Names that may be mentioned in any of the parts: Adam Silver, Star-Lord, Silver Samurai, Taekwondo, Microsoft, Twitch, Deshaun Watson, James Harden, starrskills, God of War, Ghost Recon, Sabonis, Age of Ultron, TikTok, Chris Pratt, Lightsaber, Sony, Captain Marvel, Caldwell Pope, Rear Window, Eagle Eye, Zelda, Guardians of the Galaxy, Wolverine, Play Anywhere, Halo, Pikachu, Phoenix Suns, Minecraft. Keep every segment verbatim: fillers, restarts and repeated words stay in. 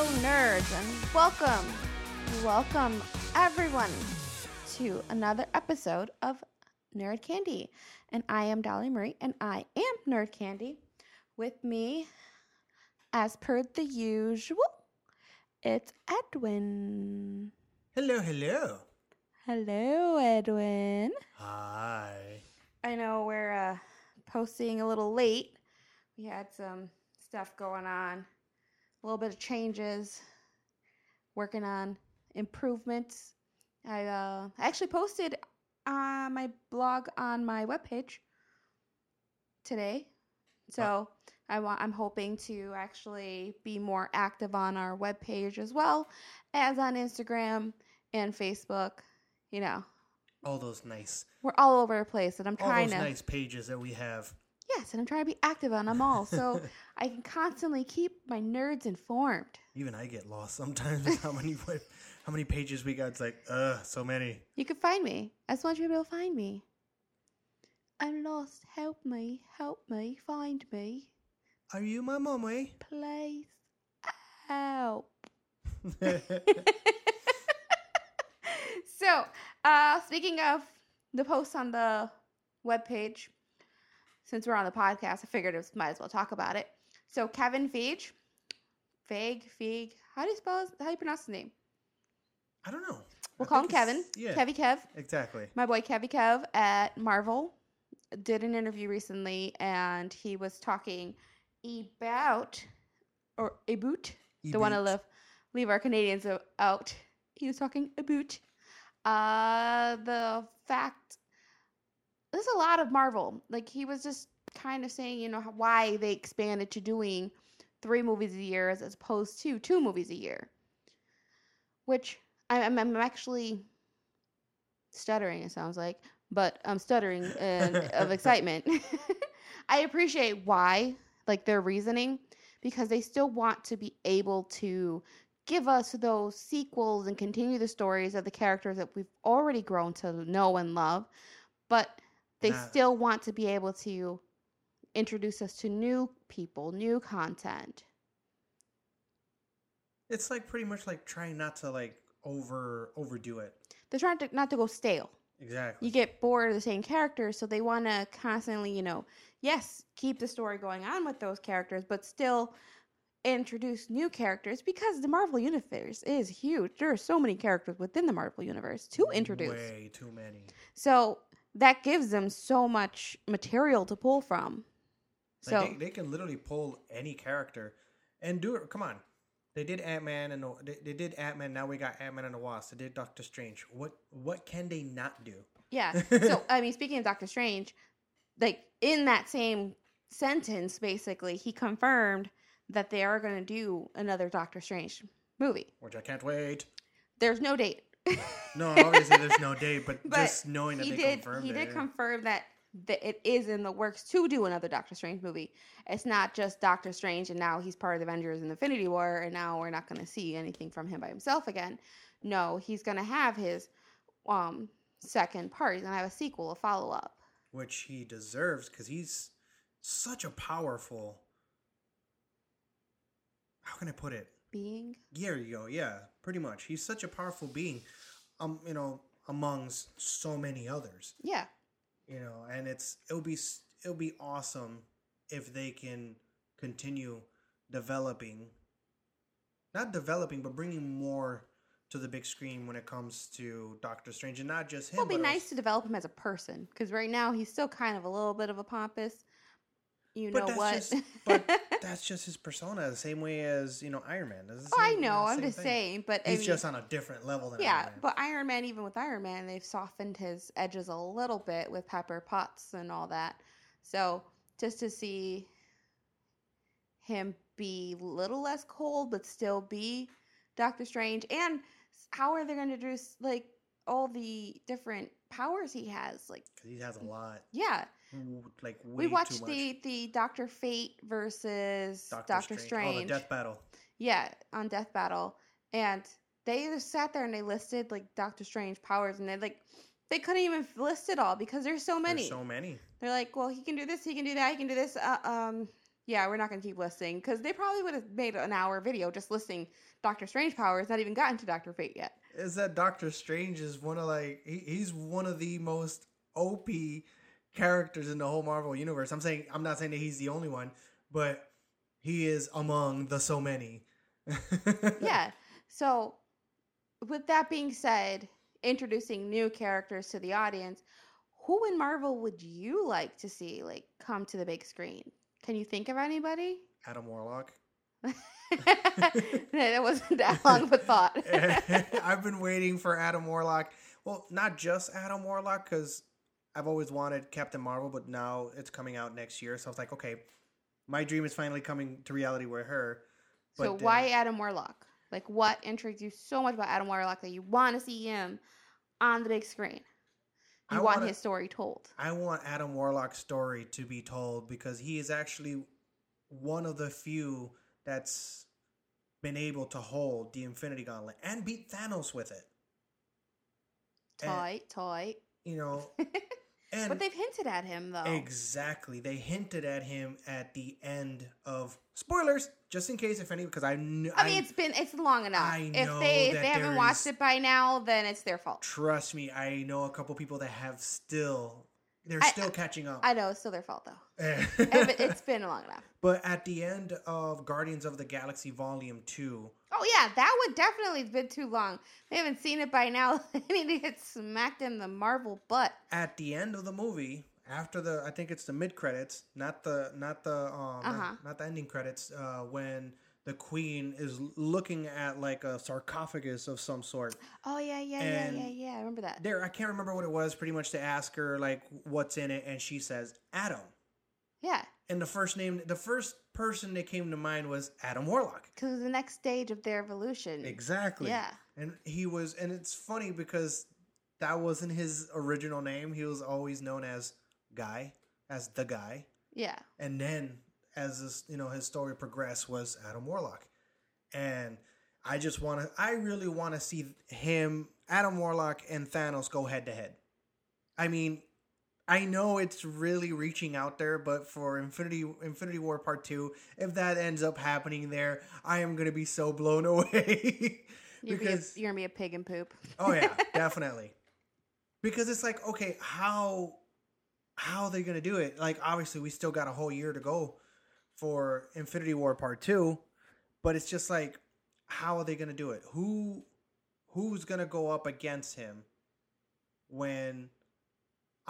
Hello nerds, and welcome, welcome everyone to another episode of Nerd Candy. And I am Dolly Marie, and I am Nerd Candy. With me, as per the usual, it's Edwin. Hello, hello. Hello, Edwin. Hi. I know we're uh, posting a little late. We had some stuff going on. A little bit of changes, working on improvements. I uh, actually posted uh, my blog on my webpage today, so oh. I want. I'm hoping to actually be more active on our webpage as well as on Instagram and Facebook. You know, all those nice. We're all over the place, and I'm all trying those to nice pages that we have. Yes, and I'm trying to be active on them all, so I can constantly keep my nerds informed. Even I get lost sometimes with how many how many pages we got. It's like, ugh, so many. You can find me. I just want you to be able to find me. I'm lost. Help me. Help me. Find me. Are you my mommy? Please help. So, uh, speaking of the posts on the webpage, since we're on the podcast, I figured I might as well talk about it. So Kevin Feige, Feige, Feige, how do you spell his, how do you pronounce his name? I don't know. We'll I call him Kevin. Yeah, Kevy Kev. Exactly. My boy Kevy Kev at Marvel did an interview recently, and he was talking about, or about, e-boot. The one to leave, leave our Canadians out. He was talking about uh, the fact. There's a lot of Marvel. Like, he was just kind of saying, you know, why they expanded to doing three movies a year as opposed to two movies a year. Which, I'm, I'm actually stuttering, it sounds like. But I'm stuttering and, of excitement. I appreciate why, like, their reasoning. Because they still want to be able to give us those sequels and continue the stories of the characters that we've already grown to know and love. But they nah. still want to be able to introduce us to new people, new content. It's like pretty much like trying not to like over overdo it. They're trying to not to go stale. Exactly. You get bored of the same characters, so they want to constantly, you know, yes, keep the story going on with those characters, but still introduce new characters because the Marvel universe is huge. There are so many characters within the Marvel universe to introduce. Way too many. So that gives them so much material to pull from. Like so they, they can literally pull any character and do it. Come on. They did Ant-Man and they, they did Ant-Man. Now we got Ant-Man and the Wasp. They did Doctor Strange. What what can they not do? Yeah. So, I mean, speaking of Doctor Strange, like in that same sentence, basically, he confirmed that they are going to do another Doctor Strange movie. Which I can't wait. There's no date. No, obviously there's no date, but, but just knowing that they did, confirmed he it. He did confirm that, that it is in the works to do another Doctor Strange movie. It's not just Doctor Strange, and now he's part of the Avengers and Infinity War, and now we're not going to see anything from him by himself again. No, he's going to have his um, second part. He's going to have a sequel, a follow-up. Which he deserves, because he's such a powerful... How can I put it? Being? There you go. Yeah, pretty much. He's such a powerful being, um, you know, amongst so many others. Yeah. You know, and it's it'll be it'll be awesome if they can continue developing, not developing, but bringing more to the big screen when it comes to Doctor Strange, and not just him. Well, it'll be nice also to develop him as a person, because right now he's still kind of a little bit of a pompous. You but know that's what? Just, but that's just his persona, the same way as, you know, Iron Man. Same, oh, I know. I'm just thing. saying. But He's I mean, just on a different level than yeah, Iron Man. Yeah, but Iron Man, even with Iron Man, they've softened his edges a little bit with Pepper Potts and all that. So just to see him be a little less cold, but still be Doctor Strange. And how are they going to introduce, like, all the different powers he has? Like, 'cause he has a lot. Yeah. Like way we watched too much. the the Doctor Fate versus Doctor, Doctor Strange. Strange. Oh, the Death Battle. Yeah, on Death Battle, and they just sat there and they listed like Doctor Strange powers, and they like they couldn't even list it all because there's so many. There's so many. They're like, well, he can do this, he can do that, he can do this. Uh, um, yeah, we're not going to keep listing, because they probably would have made an hour video just listing Doctor Strange powers, not even gotten to Doctor Fate yet. Is that Doctor Strange is one of like, he, he's one of the most O P characters in the whole Marvel universe. I'm saying, I'm not saying that he's the only one, but he is among the so many. Yeah. So with that being said, introducing new characters to the audience, who in Marvel would you like to see like come to the big screen? Can you think of anybody? Adam Warlock. That wasn't that long of a thought. I've been waiting for Adam Warlock. Well, not just Adam Warlock, because I've always wanted Captain Marvel, but now it's coming out next year. So I was like, okay, my dream is finally coming to reality with her. But so why then, Adam Warlock? Like, what intrigues you so much about Adam Warlock that you want to see him on the big screen? You I want wanna, his story told. I want Adam Warlock's story to be told, because he is actually one of the few that's been able to hold the Infinity Gauntlet and beat Thanos with it. Tight, and, tight. You know. And but they've hinted at him, though. Exactly. They hinted at him at the end of... Spoilers! Just in case, if any... because I, kn- I mean, I, it's been... It's long enough. I know if they, that if they haven't watched it by now, then it's their fault. Trust me, I know a couple people that have still... They're I, still I, catching up. I know. It's still their fault, though. It's been long enough. But at the end of Guardians of the Galaxy Volume two... Oh, yeah. That would definitely have been too long. They haven't seen it by now. I mean, they had smacked in the Marvel butt. At the end of the movie, after the... I think it's the mid-credits, not the not the, um, uh-huh. not, not the ending credits, uh, when the Queen is looking at, like, a sarcophagus of some sort. Oh, yeah, yeah, and yeah, yeah, yeah. I remember that. There, I can't remember what it was, pretty much to ask her, like, what's in it, and she says, Adam. Yeah. And the first name, the first person that came to mind was Adam Warlock. Because it was the next stage of their evolution. Exactly. Yeah. And he was, and it's funny because that wasn't his original name. He was always known as Guy, as the Guy. Yeah. And then as this, you know, his story progressed was Adam Warlock. And I just want to, I really want to see him, Adam Warlock and Thanos go head to head. I mean, I know it's really reaching out there, but for Infinity Infinity War Part two, if that ends up happening there, I am going to be so blown away. Because you're going to be a pig in poop. Oh, yeah, definitely. Because it's like, okay, how, how are they going to do it? Like, obviously, we still got a whole year to go for Infinity War Part two, but it's just like, how are they going to do it? Who Who's going to go up against him when...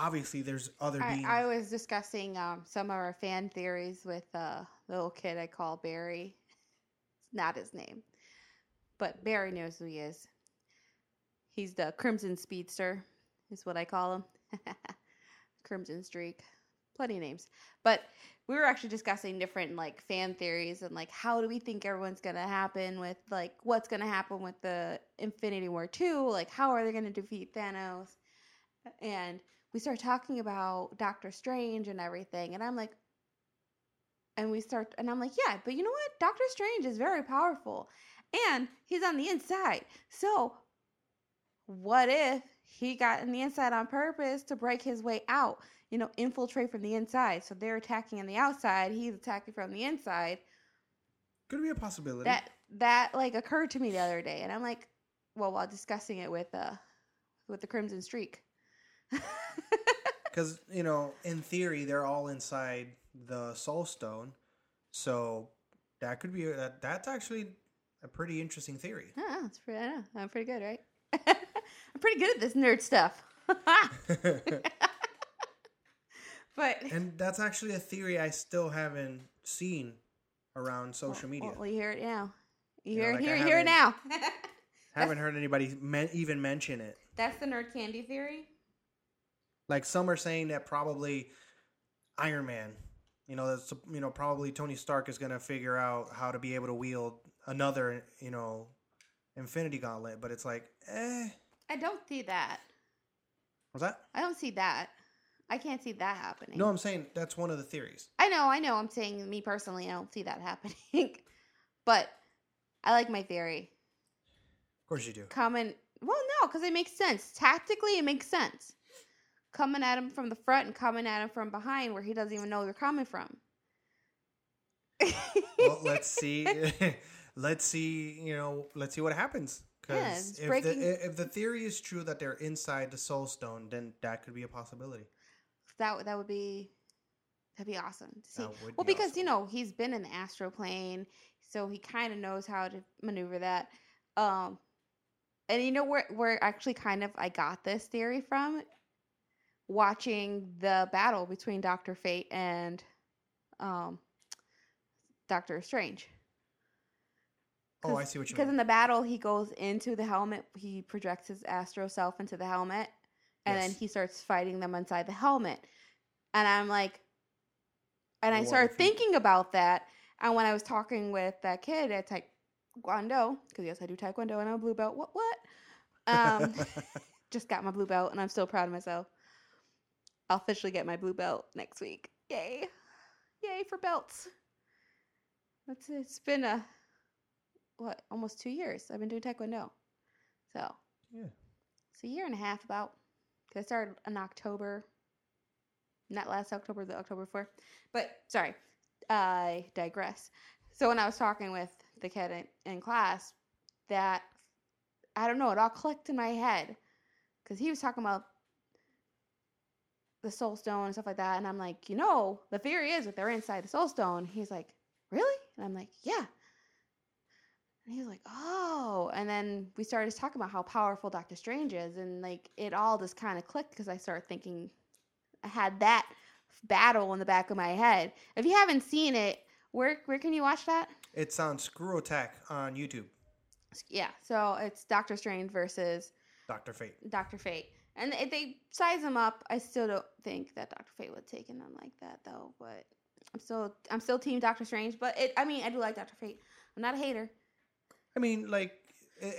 Obviously, there's other beings. I, I was discussing um, some of our fan theories with uh, the little kid I call Barry. It's not his name. But Barry knows who he is. He's the Crimson Speedster, is what I call him. Crimson Streak. Plenty of names. But we were actually discussing different like fan theories and like how do we think everyone's going to happen with like what's going to happen with the Infinity War two? Like how are they going to defeat Thanos? And... we start talking about Doctor Strange and everything, and I'm like, and we start, and I'm like, yeah, but you know what? Doctor Strange is very powerful, and he's on the inside. So, what if he got in the inside on purpose to break his way out? You know, infiltrate from the inside. So they're attacking on the outside; he's attacking from the inside. Could be a possibility. That that like occurred to me the other day, and I'm like, well, while discussing it with uh with the Crimson Streak. Because, you know, in theory, they're all inside the Soul Stone. So that could be, that, that's actually a pretty interesting theory. Oh, that's pretty, I know. I'm pretty good, right? I'm pretty good at this nerd stuff. But and that's actually a theory I still haven't seen around social well, media. Well, you hear it now. You, you hear, know, like hear, hear it now. Haven't heard anybody men- even mention it. That's the Nerd Candy theory? Like, some are saying that probably Iron Man, you know, that's, you know, probably Tony Stark is going to figure out how to be able to wield another, you know, Infinity Gauntlet. But it's like, eh. I don't see that. What's that? I don't see that. I can't see that happening. No, I'm saying that's one of the theories. I know, I know. I'm saying me personally, I don't see that happening. But I like my theory. Of course you do. Common. Well, no, because it makes sense. Tactically, it makes sense. Coming at him from the front and coming at him from behind where he doesn't even know you're coming from. Well, let's see. Let's see, you know, let's see what happens. Because yeah, if, breaking... the, if the theory is true that they're inside the Soul Stone, then that could be a possibility. That that would be that'd be awesome to see. Well, be because awesome. You know he's been in the astral plane, so he kind of knows how to maneuver that. Um, and you know where where actually kind of I got this theory from, watching the battle between Doctor Fate and um, Doctor Strange. Oh, I see what you mean. Because in the battle, he goes into the helmet. He projects his astral self into the helmet. And yes. Then he starts fighting them inside the helmet. And I'm like... And I what started thinking he... about that. And when I was talking with that kid at Taekwondo, because yes, I do Taekwondo and I'm a blue belt. What, what? Um, just got my blue belt and I'm still proud of myself. I'll officially get my blue belt next week. Yay. Yay for belts. It's, it's been a... What, almost two years. I've been doing Taekwondo. So, yeah. It's a year and a half about. Because I started in October. Not last October, the October before. But, sorry. I digress. So, when I was talking with the kid in, in class, that, I don't know, it all clicked in my head. Because he was talking about the Soul Stone and stuff like that. And I'm like, you know, the theory is that they're inside the Soul Stone. He's like, really? And I'm like, yeah. And he was like, oh. And then we started talking about how powerful Doctor Strange is. And, like, it all just kind of clicked because I started thinking I had that battle in the back of my head. If you haven't seen it, where where can you watch that? It's on ScrewAttack on YouTube. Yeah. So it's Doctor Strange versus Doctor Fate. Doctor Fate. And if they size them up, I still don't think that Doctor Fate would have taken them like that, though. But I'm still, I'm still team Doctor Strange. But, it, I mean, I do like Doctor Fate. I'm not a hater. I mean, like,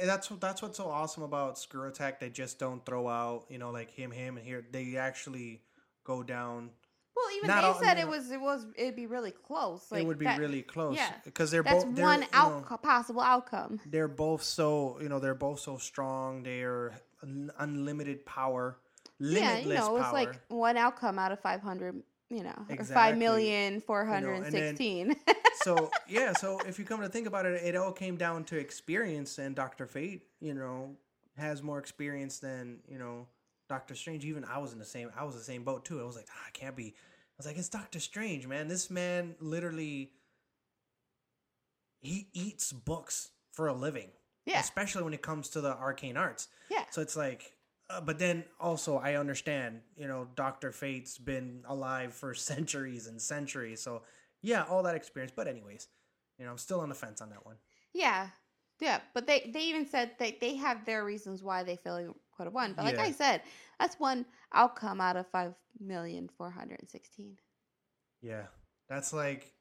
that's that's what's so awesome about ScrewAttack. They just don't throw out, you know, like him, him, and here. They actually go down. Well, even they all, said you know, it was it was it'd be really close. Like, it would be that, really close. Yeah, because they're both one out know, possible outcome. They're both so you know they're both so strong. They're unlimited power, limitless power. Yeah, you know, it's like one outcome out of five hundred. You know, exactly. Five million four hundred and sixteen. You know, so yeah, so if you come to think about it, it all came down to experience, and Doctor Fate, you know, has more experience than you know Doctor Strange. Even I was in the same, I was the same boat too. I was like, ah, I can't be. I was like, it's Doctor Strange, man. This man literally, he eats books for a living. Yeah. Especially when it comes to the arcane arts. Yeah. So it's like. Uh, but then also I understand, you know, Doctor Fate's been alive for centuries and centuries. So, yeah, all that experience. But anyways, you know, I'm still on the fence on that one. Yeah. Yeah. But they, they even said that they have their reasons why they feel you could have won. But like yeah. I said, that's one outcome out of five million four hundred sixteen. Yeah. That's like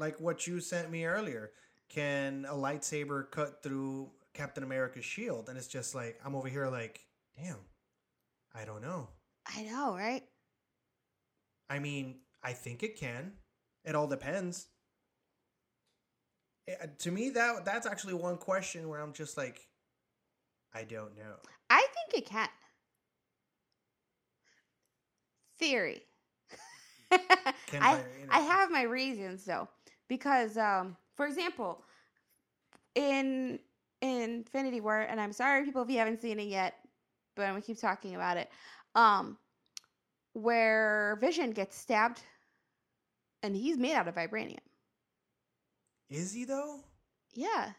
like what you sent me earlier. Can a lightsaber cut through Captain America's shield? And it's just like, I'm over here like... Damn, I don't know. I know, right? I mean, I think it can. It all depends. It, to me, that that's actually one question where I'm just like, I don't know. I think it can. Theory. can I, I, you know. I have my reasons, though. Because, um, for example, in, in Infinity War, and I'm sorry, people, if you haven't seen it yet, but I'm going to keep talking about it, um, where Vision gets stabbed, and he's made out of vibranium. Is he, though? Yeah.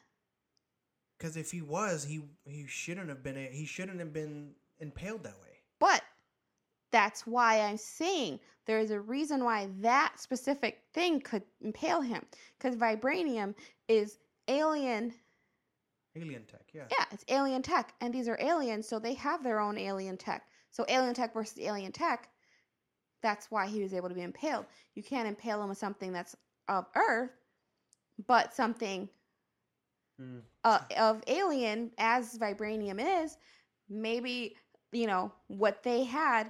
Because if he was, he he shouldn't have been he shouldn't have been impaled that way. But that's why I'm saying there is a reason why that specific thing could impale him, because vibranium is alien. Alien tech, yeah. Yeah, it's alien tech. And these are aliens, so they have their own alien tech. So alien tech versus alien tech, that's why he was able to be impaled. You can't impale him with something that's of Earth, but something mm. uh, of alien, as vibranium is, maybe, you know, what they had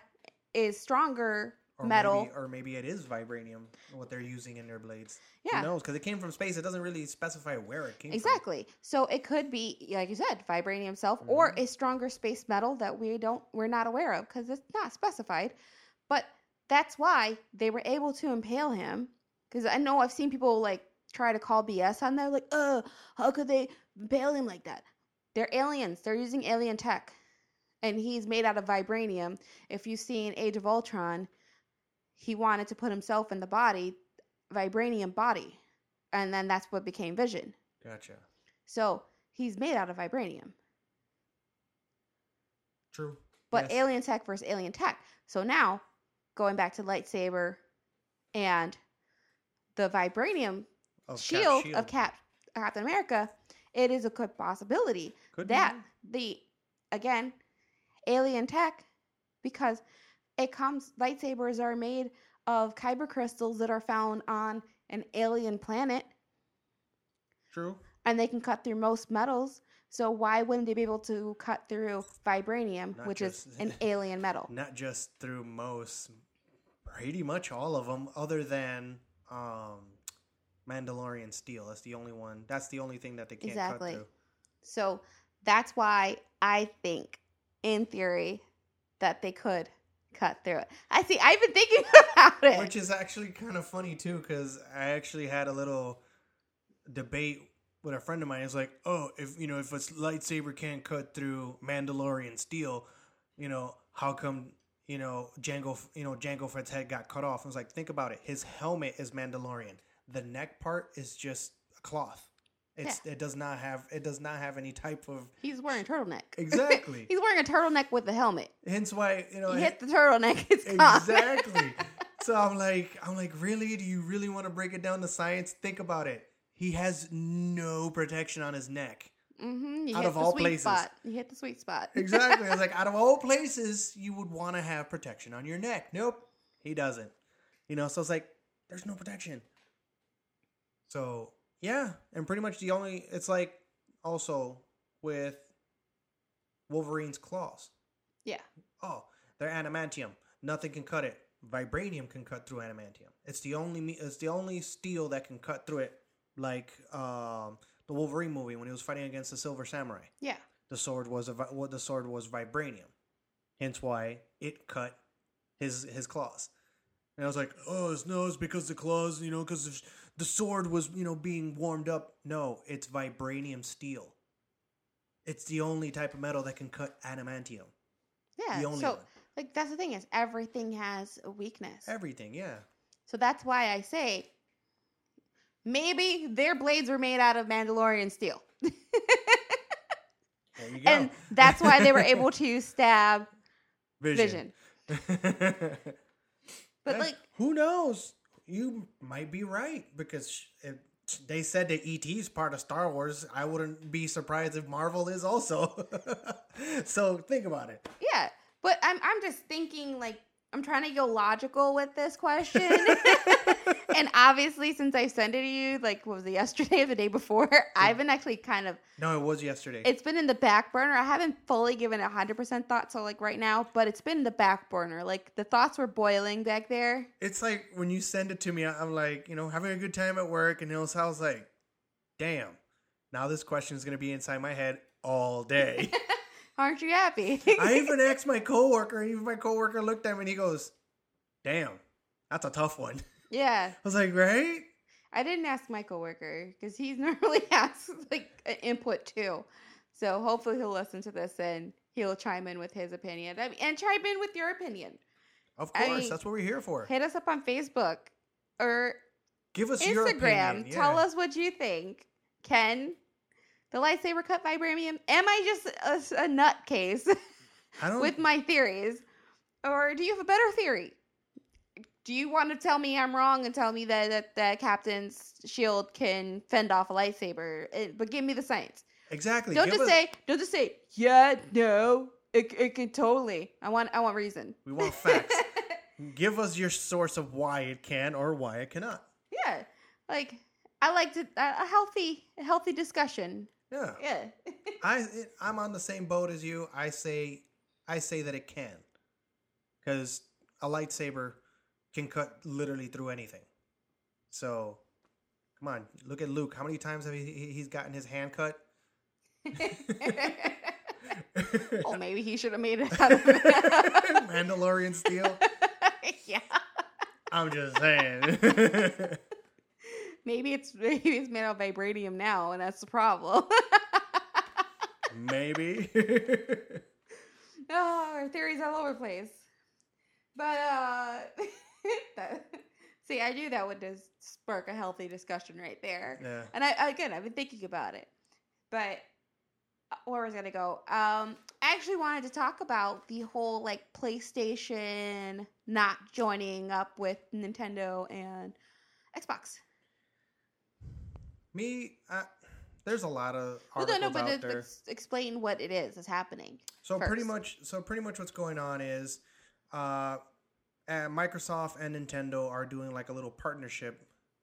is stronger or metal. Maybe, or maybe it is vibranium, what they're using in their blades. Yeah. Who knows? Because it came from space. It doesn't really specify where it came exactly. from. Exactly. So it could be, like you said, vibranium itself mm-hmm. or a stronger space metal that we don't, we're not aware of because it's not specified. But that's why they were able to impale him, Because I know I've seen people like try to call B S on that. Like, oh, how could they bail him like that? They're aliens. They're using alien tech. And he's made out of vibranium. If you've seen Age of Ultron, he wanted to put himself in the body, vibranium body. And then that's what became Vision. Gotcha. So he's made out of vibranium. True. But yes. Alien tech versus alien tech. So now, going back to lightsaber and the vibranium of shield, Cap shield of Cap, Captain America, it is a good possibility Could that be. the, again, alien tech, because it comes, lightsabers are made of kyber crystals that are found on an alien planet. True. And they can cut through most metals. So why wouldn't they be able to cut through vibranium, not which just, is an alien metal? Not just through most, pretty much all of them, other than um, Mandalorian steel. That's the only one. That's the only thing that they can't exactly. cut through. So that's why I think, in theory, that they could cut through it. I see. I've been thinking about it, which is actually kind of funny too, because I actually had a little debate with a friend of mine. It's like, oh, if you know, if a lightsaber can't cut through Mandalorian steel, you know, how come you know Jango, you know, Jango Fett's head got cut off? I was like, think about it. His helmet is Mandalorian. The neck part is just a cloth. It's yeah. it does not have it does not have any type of. He's wearing a turtleneck. Exactly. He's wearing a turtleneck with a helmet. Hence why you know you hit the turtleneck. It's gone. Exactly. So I'm like, I'm like, really? Do you really want to break it down to science? Think about it. He has no protection on his neck. Mm-hmm. You out of all places. Spot. You hit the sweet spot. Exactly. I was like, out of all places, you would want to have protection on your neck. Nope. He doesn't. You know, so it's like, there's no protection. So, yeah. And pretty much the only, it's like also with Wolverine's claws. Yeah. Oh, they're adamantium. Nothing can cut it. Vibranium can cut through adamantium. It's the only, it's the only steel that can cut through it. Like um, the Wolverine movie when he was fighting against the Silver Samurai. Yeah, the sword was a well, the sword was vibranium, hence why it cut his his claws. And I was like, oh, it's, no, it's because the claws, you know, because the sword was you know being warmed up. No, it's vibranium steel. It's the only type of metal that can cut adamantium. Yeah, the only so one. Like that's the thing is everything has a weakness. Everything, yeah. So that's why I say. Maybe their blades were made out of Mandalorian steel. There you go. And that's why they were able to stab Vision. Vision. But like, who knows? You might be right because if they said that E T is part of Star Wars. I wouldn't be surprised if Marvel is also. So think about it. Yeah, but I'm I'm just thinking like. I'm trying to go logical with this question. And obviously, since I sent it to you, like, what was it, yesterday or the day before? Yeah. I've been actually kind of... No, it was yesterday. It's been in the back burner. I haven't fully given it one hundred percent thought, so, like, right now. But it's been in the back burner. Like, the thoughts were boiling back there. It's like, when you send it to me, I'm like, you know, having a good time at work. And it was, I was like, damn. Now this question is going to be inside my head all day. Aren't you happy? I even asked my coworker, and even my coworker looked at me and he goes, damn, that's a tough one. Yeah. I was like, right? I didn't ask my coworker because he normally asks like an input too. So hopefully he'll listen to this and he'll chime in with his opinion. I mean, and chime in with your opinion. Of course. I mean, that's what we're here for. Hit us up on Facebook or give us Instagram. Your opinion. Yeah. Tell us what you think. Ken? The lightsaber cut vibranium? Am I just a, a nutcase with my theories? Or do you have a better theory? Do you want to tell me I'm wrong and tell me that, that, that Captain's shield can fend off a lightsaber? It, but give me the science. Exactly. Don't give just us... say, don't just say, yeah, no, it it could totally. I want I want reason. We want facts. Give us your source of why it can or why it cannot. Yeah. Like, I like to, uh, a healthy a healthy discussion. Yeah, yeah. I it, I'm on the same boat as you. I say, I say that it can, because a lightsaber can cut literally through anything. So, come on, look at Luke. How many times have he he's gotten his hand cut? Oh, maybe he should have made it out of Mandalorian steel. Yeah, I'm just saying. Maybe it's maybe it's made out of vibranium now, and that's the problem. Maybe. Oh, our theories all over the place. But uh, that, see, I knew that would just spark a healthy discussion right there. Yeah. And I again, I've been thinking about it, but where was I gonna go? Um, I actually wanted to talk about the whole like PlayStation not joining up with Nintendo and Xbox. Me, I, there's a lot of articles well, no, no, but out there. But explain what it is that's happening. So first. pretty much, so pretty much, what's going on is, uh, Microsoft and Nintendo are doing like a little partnership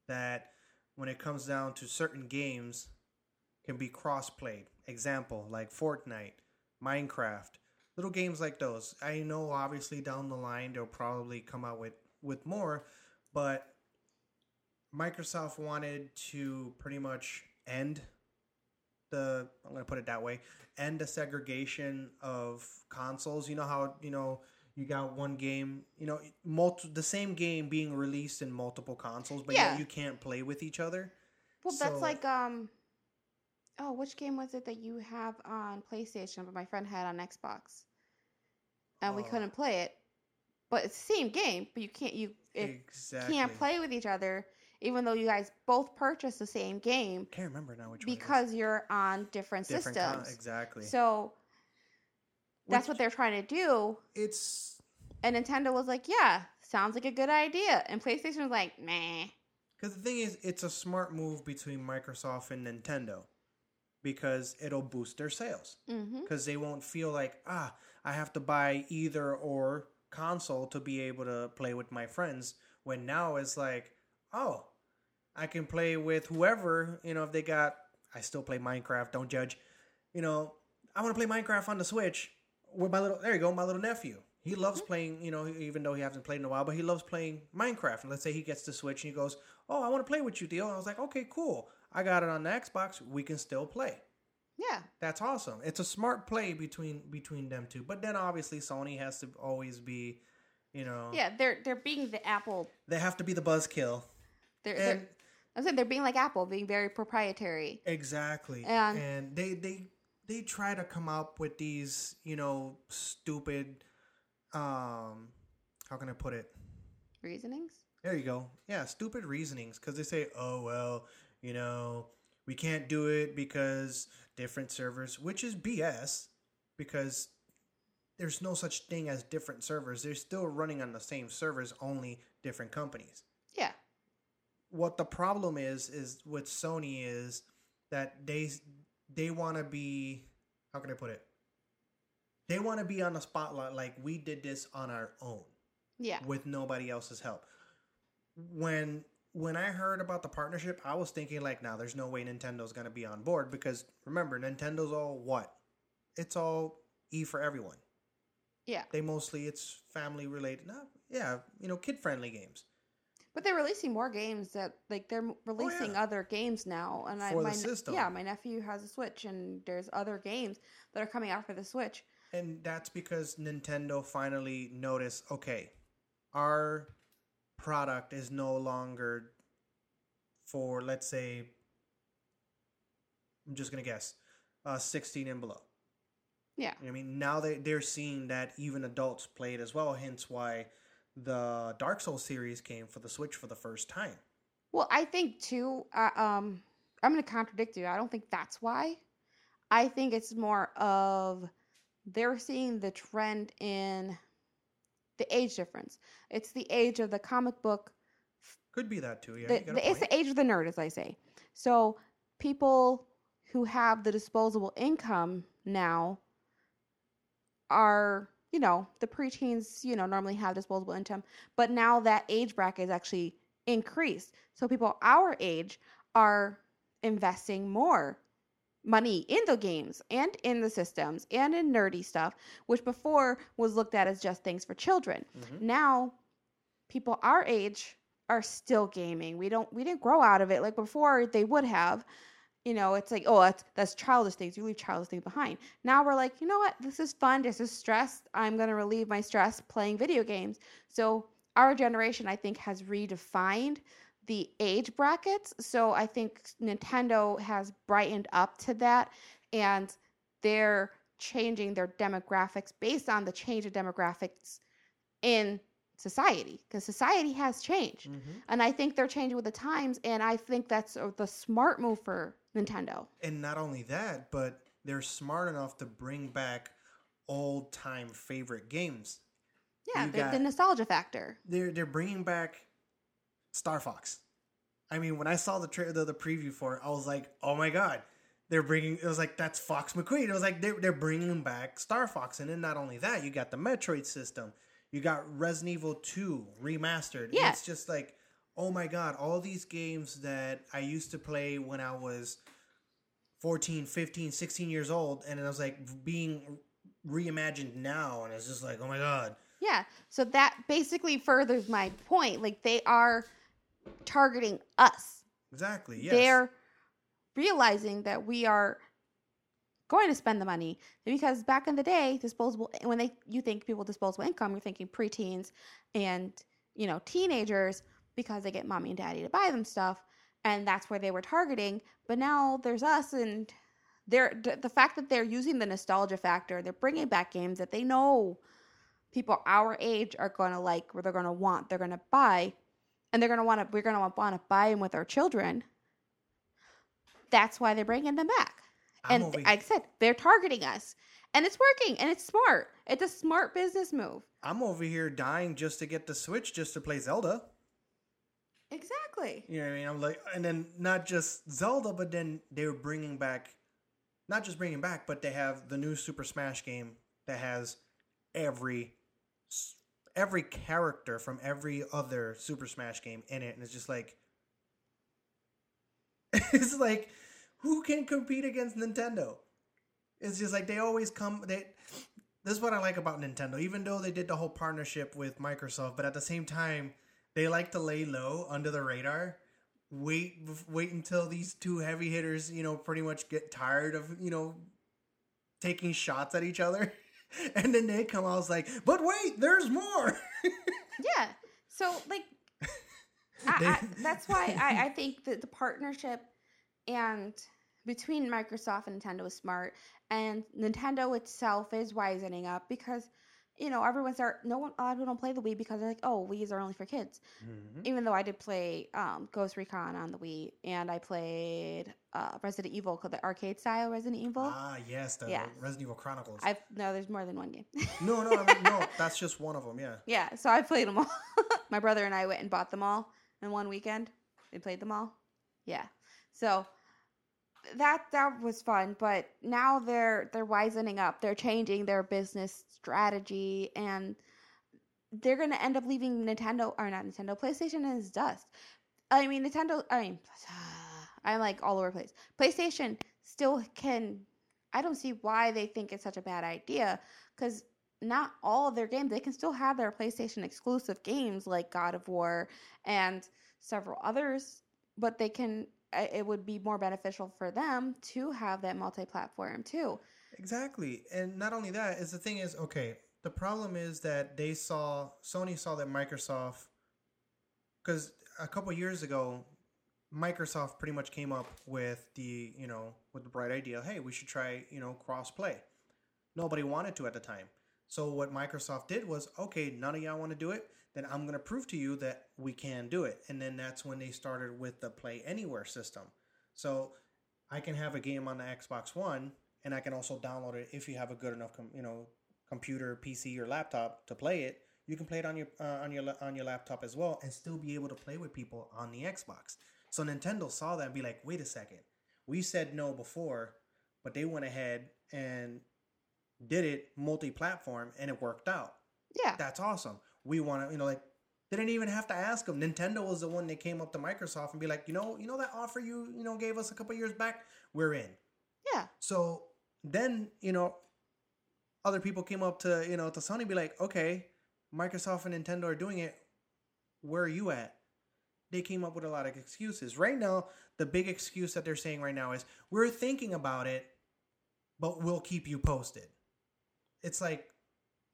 that, when it comes down to certain games, can be cross-played. Example like Fortnite, Minecraft, little games like those. I know obviously down the line they'll probably come out with with more, but Microsoft wanted to pretty much end the, I'm going to put it that way, end the segregation of consoles. You know how, you know, you got one game, you know, multi, the same game being released in multiple consoles, but yeah. yet you can't play with each other. Well, so, that's like, um, oh, which game was it that you have on PlayStation, but my friend had on Xbox? And uh, we couldn't play it, but it's the same game, but you can't, you it exactly. can't play with each other. Even though you guys both purchased the same game. Can't remember now which one. Because you're on different, different systems. Con- exactly. So that's which, what they're trying to do. It's And Nintendo was like, yeah, sounds like a good idea. And PlayStation was like, meh. Because the thing is, it's a smart move between Microsoft and Nintendo. Because it'll boost their sales. Because mm-hmm. they won't feel like, ah, I have to buy either or console to be able to play with my friends. When now it's like, oh, I can play with whoever, you know, if they got, I still play Minecraft, don't judge. You know, I want to play Minecraft on the Switch with my little, there you go, my little nephew. He loves mm-hmm. playing, you know, even though he hasn't played in a while, but he loves playing Minecraft. And let's say he gets the Switch and he goes, oh, I want to play with you, Theo. And I was like, okay, cool. I got it on the Xbox. We can still play. Yeah. That's awesome. It's a smart play between between them two. But then obviously Sony has to always be, you know. Yeah, they're, they're being the Apple. They have to be the buzzkill. They're, and, they're, I was saying they're being like Apple, being very proprietary. Exactly. And, and they, they they try to come up with these, you know, stupid, um, how can I put it? Reasonings? There you go. Yeah, stupid reasonings. Because they say, oh, well, you know, we can't do it because different servers, which is B S, because there's no such thing as different servers. They're still running on the same servers, only different companies. Yeah. What the problem is is with Sony is that they they want to be, how can I put it? They want to be on the spotlight like we did this on our own. Yeah. With nobody else's help. When when I heard about the partnership, I was thinking like, now nah, there's no way Nintendo's going to be on board because remember, Nintendo's all what? It's all E for everyone. Yeah. They mostly it's family related. No, yeah, you know, kid friendly games. But they're releasing more games that, like, they're releasing oh, yeah. other games now. And for I, my, the system. Yeah, my nephew has a Switch, and there's other games that are coming out for the Switch. And that's because Nintendo finally noticed, okay, our product is no longer for, let's say, I'm just going to guess, uh, sixteen and below. Yeah. You know what I mean, now they, they're seeing that even adults play it as well, hence why the Dark Souls series came for the Switch for the first time. Well, I think, too, uh, um, I'm going to contradict you. I don't think that's why. I think it's more of they're seeing the trend in the age difference. It's the age of the comic book. Could be that, too. Yeah, the, you got a point. It's the age of the nerd, as I say. So people who have the disposable income now are, you know, the preteens, you know, normally have disposable income, but now that age bracket is actually increased. So people our age are investing more money in the games and in the systems and in nerdy stuff, which before was looked at as just things for children. Mm-hmm. Now people our age are still gaming. We don't, we didn't grow out of it. Like before they would have, you know, it's like, oh, that's, that's childish things. You leave childish things behind. Now we're like, you know what? This is fun. This is stress. I'm going to relieve my stress playing video games. So our generation, I think, has redefined the age brackets. So I think Nintendo has brightened up to that, and they're changing their demographics based on the change of demographics in society, because society has changed. Mm-hmm. And I think they're changing with the times, and I think that's the smart move for Nintendo. And not only that, but they're smart enough to bring back old-time favorite games. Yeah, the, got, the nostalgia factor. They're they're bringing back Star Fox. I mean, when I saw the tra- the, the preview for it, I was like, oh my god, they're bringing. It was like, that's Fox McQueen. It was like they're they're bringing back Star Fox, and then not only that, you got the Metroid system, you got Resident Evil two remastered. Yeah, it's just like, oh my god, all these games that I used to play when I was fourteen, fifteen, sixteen years old, and then I was like being reimagined now, and it's just like, oh my god. Yeah, so that basically furthers my point. Like, they are targeting us. Exactly, yes. They're realizing that we are going to spend the money. Because back in the day, disposable when they you think people disposable income, you're thinking preteens and, you know, teenagers, because they get mommy and daddy to buy them stuff, and that's where they were targeting. But now there's us, and they're the fact that they're using the nostalgia factor, they're bringing back games that they know people our age are going to like, where they're going to want, they're going to buy, and they're going to want to, we're going to want to buy them with our children. That's why they're bringing them back. I'm and th- like I said, they're targeting us, and it's working, and it's smart. It's a smart business move. I'm over here dying just to get the Switch, just to play Zelda. Exactly. You know what I mean? I'm like, and then not just Zelda, but then they're bringing back, not just bringing back, but they have the new Super Smash game that has every every character from every other Super Smash game in it, and it's just like, it's like, who can compete against Nintendo? It's just like, they always come, they, this is what I like about Nintendo, even though they did the whole partnership with Microsoft, but at the same time, they like to lay low, under the radar, wait wait until these two heavy hitters, you know, pretty much get tired of, you know, taking shots at each other. And then they come out, I was like, but wait, there's more. Yeah. So, like, I, I, that's why I, I think that the partnership and between Microsoft and Nintendo is smart. And Nintendo itself is wisening up, because, you know, everyone's there. No one, a lot of people don't play the Wii because they're like, oh, Wii's are only for kids. Mm-hmm. Even though I did play um, Ghost Recon on the Wii, and I played uh, Resident Evil, called the arcade style Resident Evil. Ah, yes, the yeah. Resident Evil Chronicles. I've no, there's more than one game. no, no, I mean, no, that's just one of them. Yeah. Yeah, so I played them all. My brother and I went and bought them all in one weekend. We played them all. Yeah, so that that was fun. But now they're they're wisening up. They're changing their business strategy, and they're going to end up leaving Nintendo, or not Nintendo, PlayStation is dust. I mean, Nintendo, I mean, I'm like all over the place. PlayStation still can, I don't see why they think it's such a bad idea, because not all of their games, they can still have their PlayStation exclusive games like God of War and several others, but they can, it would be more beneficial for them to have that multi-platform too. Exactly. And not only that, is the thing is, okay, the problem is that they saw, Sony saw that Microsoft, because a couple years ago, Microsoft pretty much came up with the, you know, with the bright idea, hey, we should try, you know, cross-play. Nobody wanted to at the time. So what Microsoft did was, okay, none of y'all want to do it, then I'm going to prove to you that we can do it. And then that's when they started with the Play Anywhere system. So I can have a game on the Xbox One, and I can also download it if you have a good enough, com- you know, computer, P C, or laptop to play it. You can play it on your uh, on your on your laptop as well, and still be able to play with people on the Xbox. So Nintendo saw that and be like, wait a second, we said no before, but they went ahead and did it multi-platform, and it worked out. Yeah, that's awesome. We want to, you know, like, they didn't even have to ask them. Nintendo was the one that came up to Microsoft and be like, you know, you know that offer you you know gave us a couple years back, we're in. Yeah. So then, you know, other people came up to, you know, to Sony, be like, okay, Microsoft and Nintendo are doing it. Where are you at? They came up with a lot of excuses. Right now, the big excuse that they're saying right now is, we're thinking about it, but we'll keep you posted. It's like,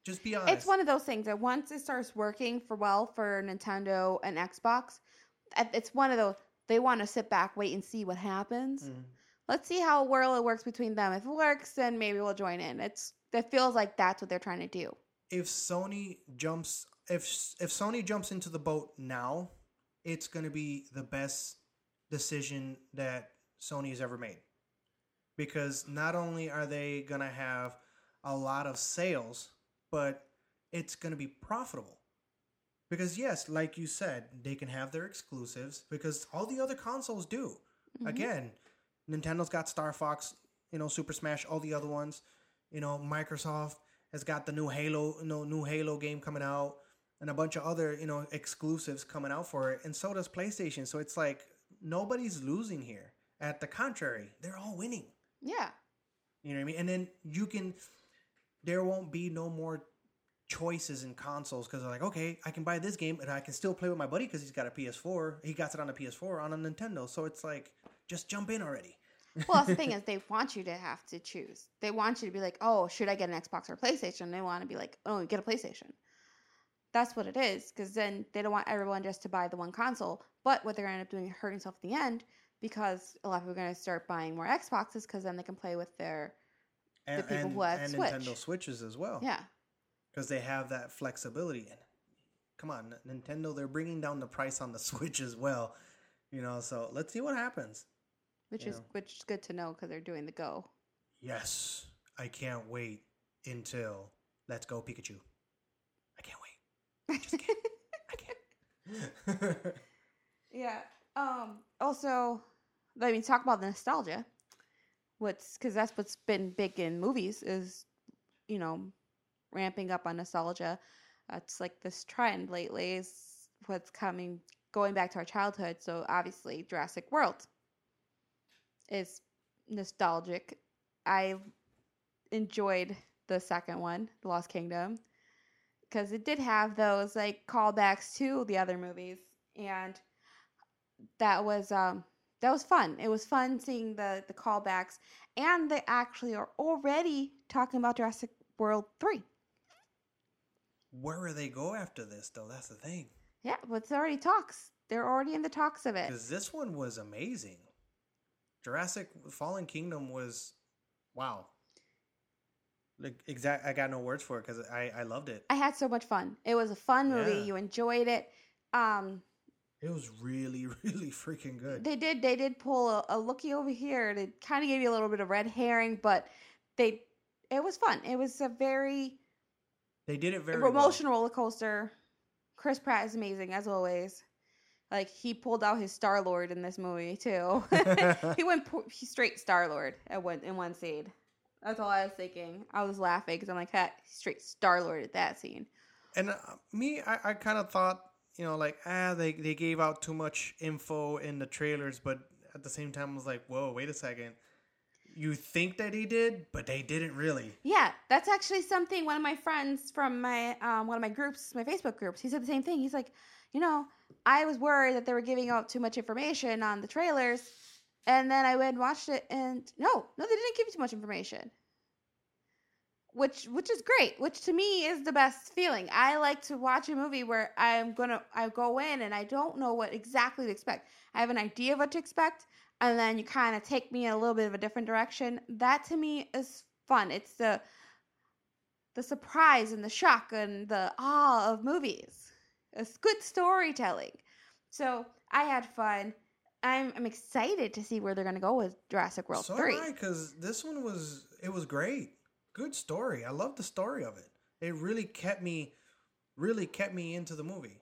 just be honest. It's one of those things that once it starts working for well for Nintendo and Xbox, it's one of those, they want to sit back, wait, and see what happens. Mm. Let's see how well it works between them. If it works, then maybe we'll join in. It's It feels like that's what they're trying to do. If Sony jumps, if if Sony jumps into the boat now, it's going to be the best decision that Sony has ever made. Because not only are they going to have a lot of sales, but it's going to be profitable. Because yes, like you said, they can have their exclusives because all the other consoles do. Mm-hmm. Again, Nintendo's got Star Fox, you know, Super Smash, all the other ones. You know, Microsoft has got the new Halo, you know, new Halo game coming out and a bunch of other, you know, exclusives coming out for it. And so does PlayStation. So it's like nobody's losing here. At the contrary, they're all winning. Yeah. You know what I mean? And then you can, there won't be no more choices in consoles because they're like, okay, I can buy this game and I can still play with my buddy because he's got a P S four. He got it on a P S four on a Nintendo. So it's like, just jump in already. Well, the thing is, they want you to have to choose. They want you to be like, oh, should I get an Xbox or a PlayStation? They want to be like, oh, get a PlayStation. That's what it is, because then they don't want everyone just to buy the one console. But what they're going to end up doing is hurting themselves at the end, because a lot of people are going to start buying more Xboxes, because then they can play with their and, the people and, who have and Switch. And Nintendo Switches as well. Yeah. Because they have that flexibility. And come on, Nintendo, they're bringing down the price on the Switch as well. You know, so let's see what happens. Which you is know. which is good to know because they're doing the Go. Yes. I can't wait until Let's Go Pikachu. I can't wait. I just can't. I can't. Yeah. Um, also, I mean, talk about the nostalgia. What's because that's what's been big in movies is, you know, ramping up on nostalgia. Uh, it's like this trend lately is what's coming, going back to our childhood. So obviously, Jurassic World is nostalgic. I enjoyed the second one, The Lost Kingdom, because it did have those like callbacks to the other movies, and that was um, that was fun. It was fun seeing the the callbacks, and they actually are already talking about Jurassic World three. Where will they go after this, though? That's the thing. Yeah, but it's already talks. They're already in the talks of it. Because this one was amazing. Jurassic Fallen Kingdom was, wow. Like exact, I got no words for it because I, I loved it. I had so much fun. It was a fun movie. Yeah. You enjoyed it. Um, it was really, really freaking good. They did, they did pull a, a lookie over here. They kind of gave you a little bit of red herring, but they, it was fun. It was a very, they did it very emotional well. Roller coaster. Chris Pratt is amazing as always. Like, he pulled out his Star-Lord in this movie, too. he went po- he straight Star-Lord at one, in one scene. That's all I was thinking. I was laughing because I'm like, hey, straight Star-Lord at that scene. And uh, me, I, I kind of thought, you know, like, ah, they, they gave out too much info in the trailers. But at the same time, I was like, whoa, wait a second. You think that he did, but they didn't really. Yeah, that's actually something one of my friends from my um, one of my groups, my Facebook groups, he said the same thing. He's like, you know, I was worried that they were giving out too much information on the trailers, and then I went and watched it, and no, no, they didn't give you too much information, which which is great, which to me is the best feeling. I like to watch a movie where I'm gonna I go in and I don't know what exactly to expect. I have an idea of what to expect, and then you kind of take me in a little bit of a different direction. That to me is fun. It's the the surprise and the shock and the awe of movies. It's good storytelling. So I had fun. I'm I'm excited to see where they're going to go with Jurassic World so three. So am I, because this one was, it was great. Good story. I love the story of it. It really kept me, really kept me into the movie.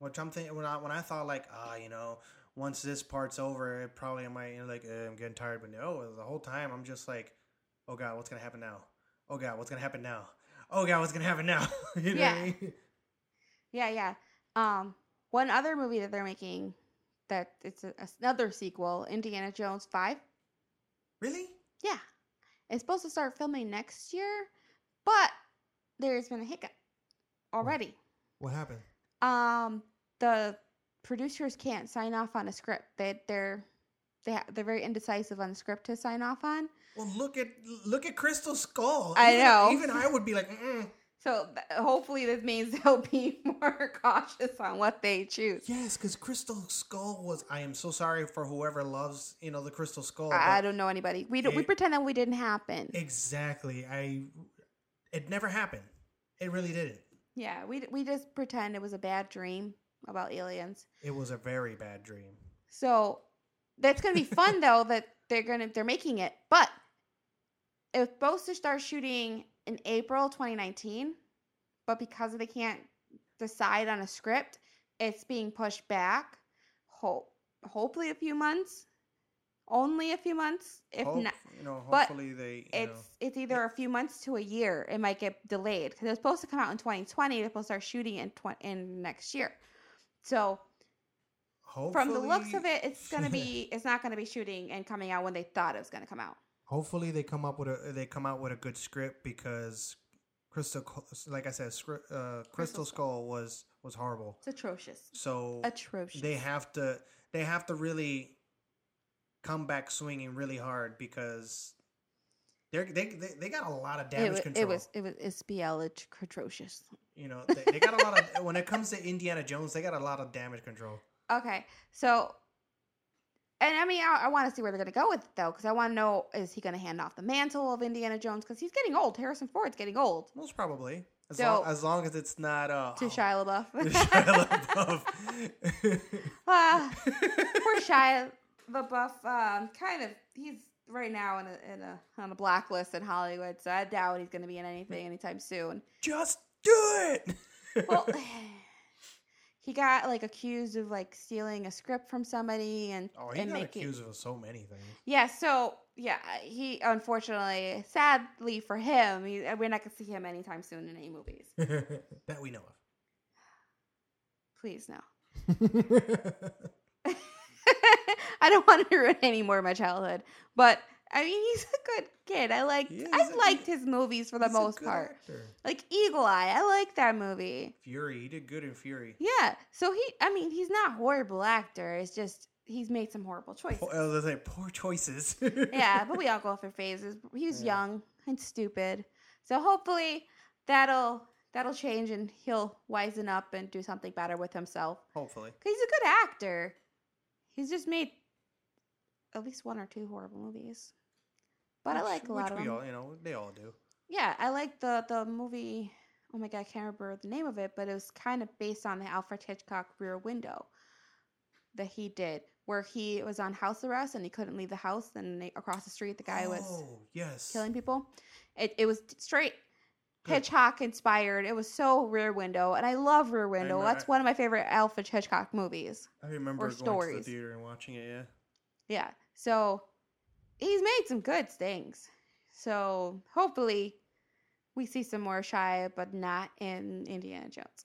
Which I'm thinking, when I, when I thought like, ah, oh, you know, once this part's over, it probably am I, you know, like, uh, I'm getting tired. But no, the whole time I'm just like, oh God, what's going to happen now? Oh God, what's going to happen now? Oh God, what's going to happen now? You know yeah. what I mean? Yeah, yeah. Um, one other movie that they're making that it's a, another sequel, Indiana Jones five. Really? Yeah. It's supposed to start filming next year, but there's been a hiccup already. What, what happened? Um, the producers can't sign off on a script. They they're they ha- they're very indecisive on the script to sign off on. Well, look at look at Crystal Skull. I even, know. Even I would be like, mm. So hopefully this means they'll be more cautious on what they choose. Yes, because Crystal Skull was... I am so sorry for whoever loves, you know, the Crystal Skull. I don't know anybody. We, do, it, we pretend that we didn't happen. Exactly. I. It never happened. It really didn't. Yeah, we we just pretend it was a bad dream about aliens. It was a very bad dream. So that's going to be fun, though, that they're going to they're making it. But it's supposed to start shooting... in April twenty nineteen, but because they can't decide on a script, it's being pushed back. Hope, hopefully a few months, only a few months. If Hope, not, you know, hopefully but they. You it's know. It's either a few months to a year. It might get delayed because it's supposed to come out in twenty twenty. They're supposed to start shooting in tw- in next year. So, hopefully, from the looks of it, it's gonna be. It's not gonna be shooting and coming out when they thought it was gonna come out. Hopefully they come up with a they come out with a good script because Crystal, like I said, script, uh, Crystal Skull was was horrible. It's atrocious. So atrocious. They have to they have to really come back swinging really hard because they they they got a lot of damage it was, control. It was it was S B L atrocious. You know they, they got a lot of when it comes to Indiana Jones they got a lot of damage control. Okay, so. And, I mean, I, I want to see where they're going to go with it, though, because I want to know, is he going to hand off the mantle of Indiana Jones? Because he's getting old. Harrison Ford's getting old. Most probably. As, so, long, as long as it's not... Uh, to Shia LaBeouf. To Shia LaBeouf. uh, poor Shia LaBeouf. Um, kind of, he's right now in a, in a on a blacklist in Hollywood, so I doubt he's going to be in anything anytime soon. Just do it! Well... He got like accused of like stealing a script from somebody and oh, he and got making... accused of so many things. Yeah, so yeah, he unfortunately, sadly for him, he, we're not gonna see him anytime soon in any movies that we know of. Please no. I don't want to ruin any more of my childhood, but I mean he's a good kid. I liked yeah, I liked good, his movies for the most part. Actor. Like Eagle Eye, I liked that movie. Fury, he did good in Fury. Yeah, so he I mean he's not a horrible actor. It's just he's made some horrible choices. Poor, I was gonna say poor choices. Yeah, but we all go through phases. He was yeah. young and stupid, so hopefully that'll that'll change and he'll wisen up and do something better with himself. Hopefully, because he's a good actor. He's just made. At least one or two horrible movies. But which, I like a lot of them. All, you know, they all do. Yeah, I like the, the movie... Oh my God, I can't remember the name of it, but it was kind of based on the Alfred Hitchcock Rear Window that he did, where he was on house arrest and he couldn't leave the house, and they, across the street the guy oh, was yes. killing people. It it was straight Good. Hitchcock-inspired. It was so Rear Window, and I love Rear Window. That's I, one of my favorite Alfred Hitchcock movies. I remember going stories. to the theater and watching it, yeah. Yeah, so he's made some good things. So hopefully we see some more Shia, but not in Indiana Jones.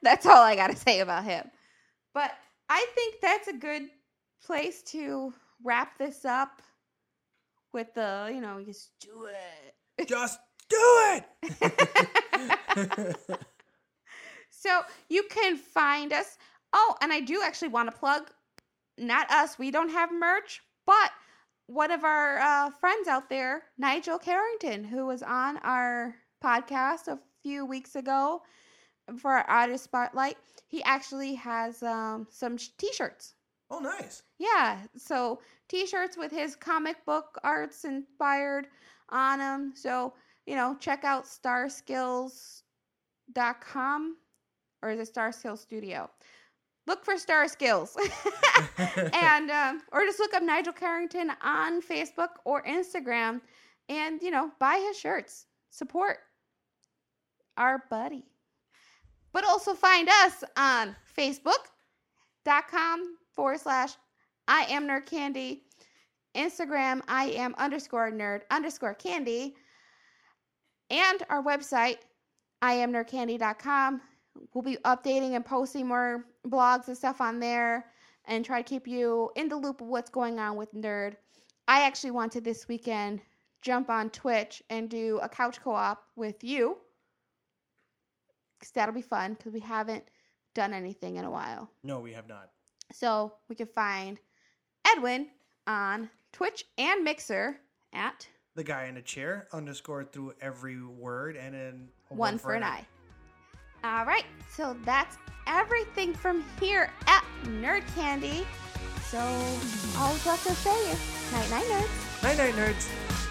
That's all I got to say about him. But I think that's a good place to wrap this up with the, you know, just do it. Just do it! So you can find us. Oh, and I do actually want to plug... Not us. We don't have merch, but one of our uh, friends out there, Nigel Carrington, who was on our podcast a few weeks ago for our artist spotlight, he actually has um, some t-shirts. Oh, nice. Yeah. So t-shirts with his comic book arts inspired on them. So, you know, check out star skills dot com or is it Star Skills Studio? Look for Star Skills. and um, or just look up Nigel Carrington on Facebook or Instagram and, you know, buy his shirts. Support our buddy. But also find us on Facebook.com forward slash I am Nerd Candy. Instagram, I am underscore nerd underscore candy. And our website, I am nerd candy dot com. We'll be updating and posting more blogs and stuff on there and try to keep you in the loop of what's going on with Nerd. I actually want to this weekend jump on Twitch and do a couch co-op with you because that'll be fun because we haven't done anything in a while. No, we have not. So we can find Edwin on Twitch and Mixer at the guy in a chair, underscored through every word, and then one, one for an eye. eye. All right, so that's everything from here at Nerd Candy. So all we've got to say is night-night, nerds. Night-night, nerds.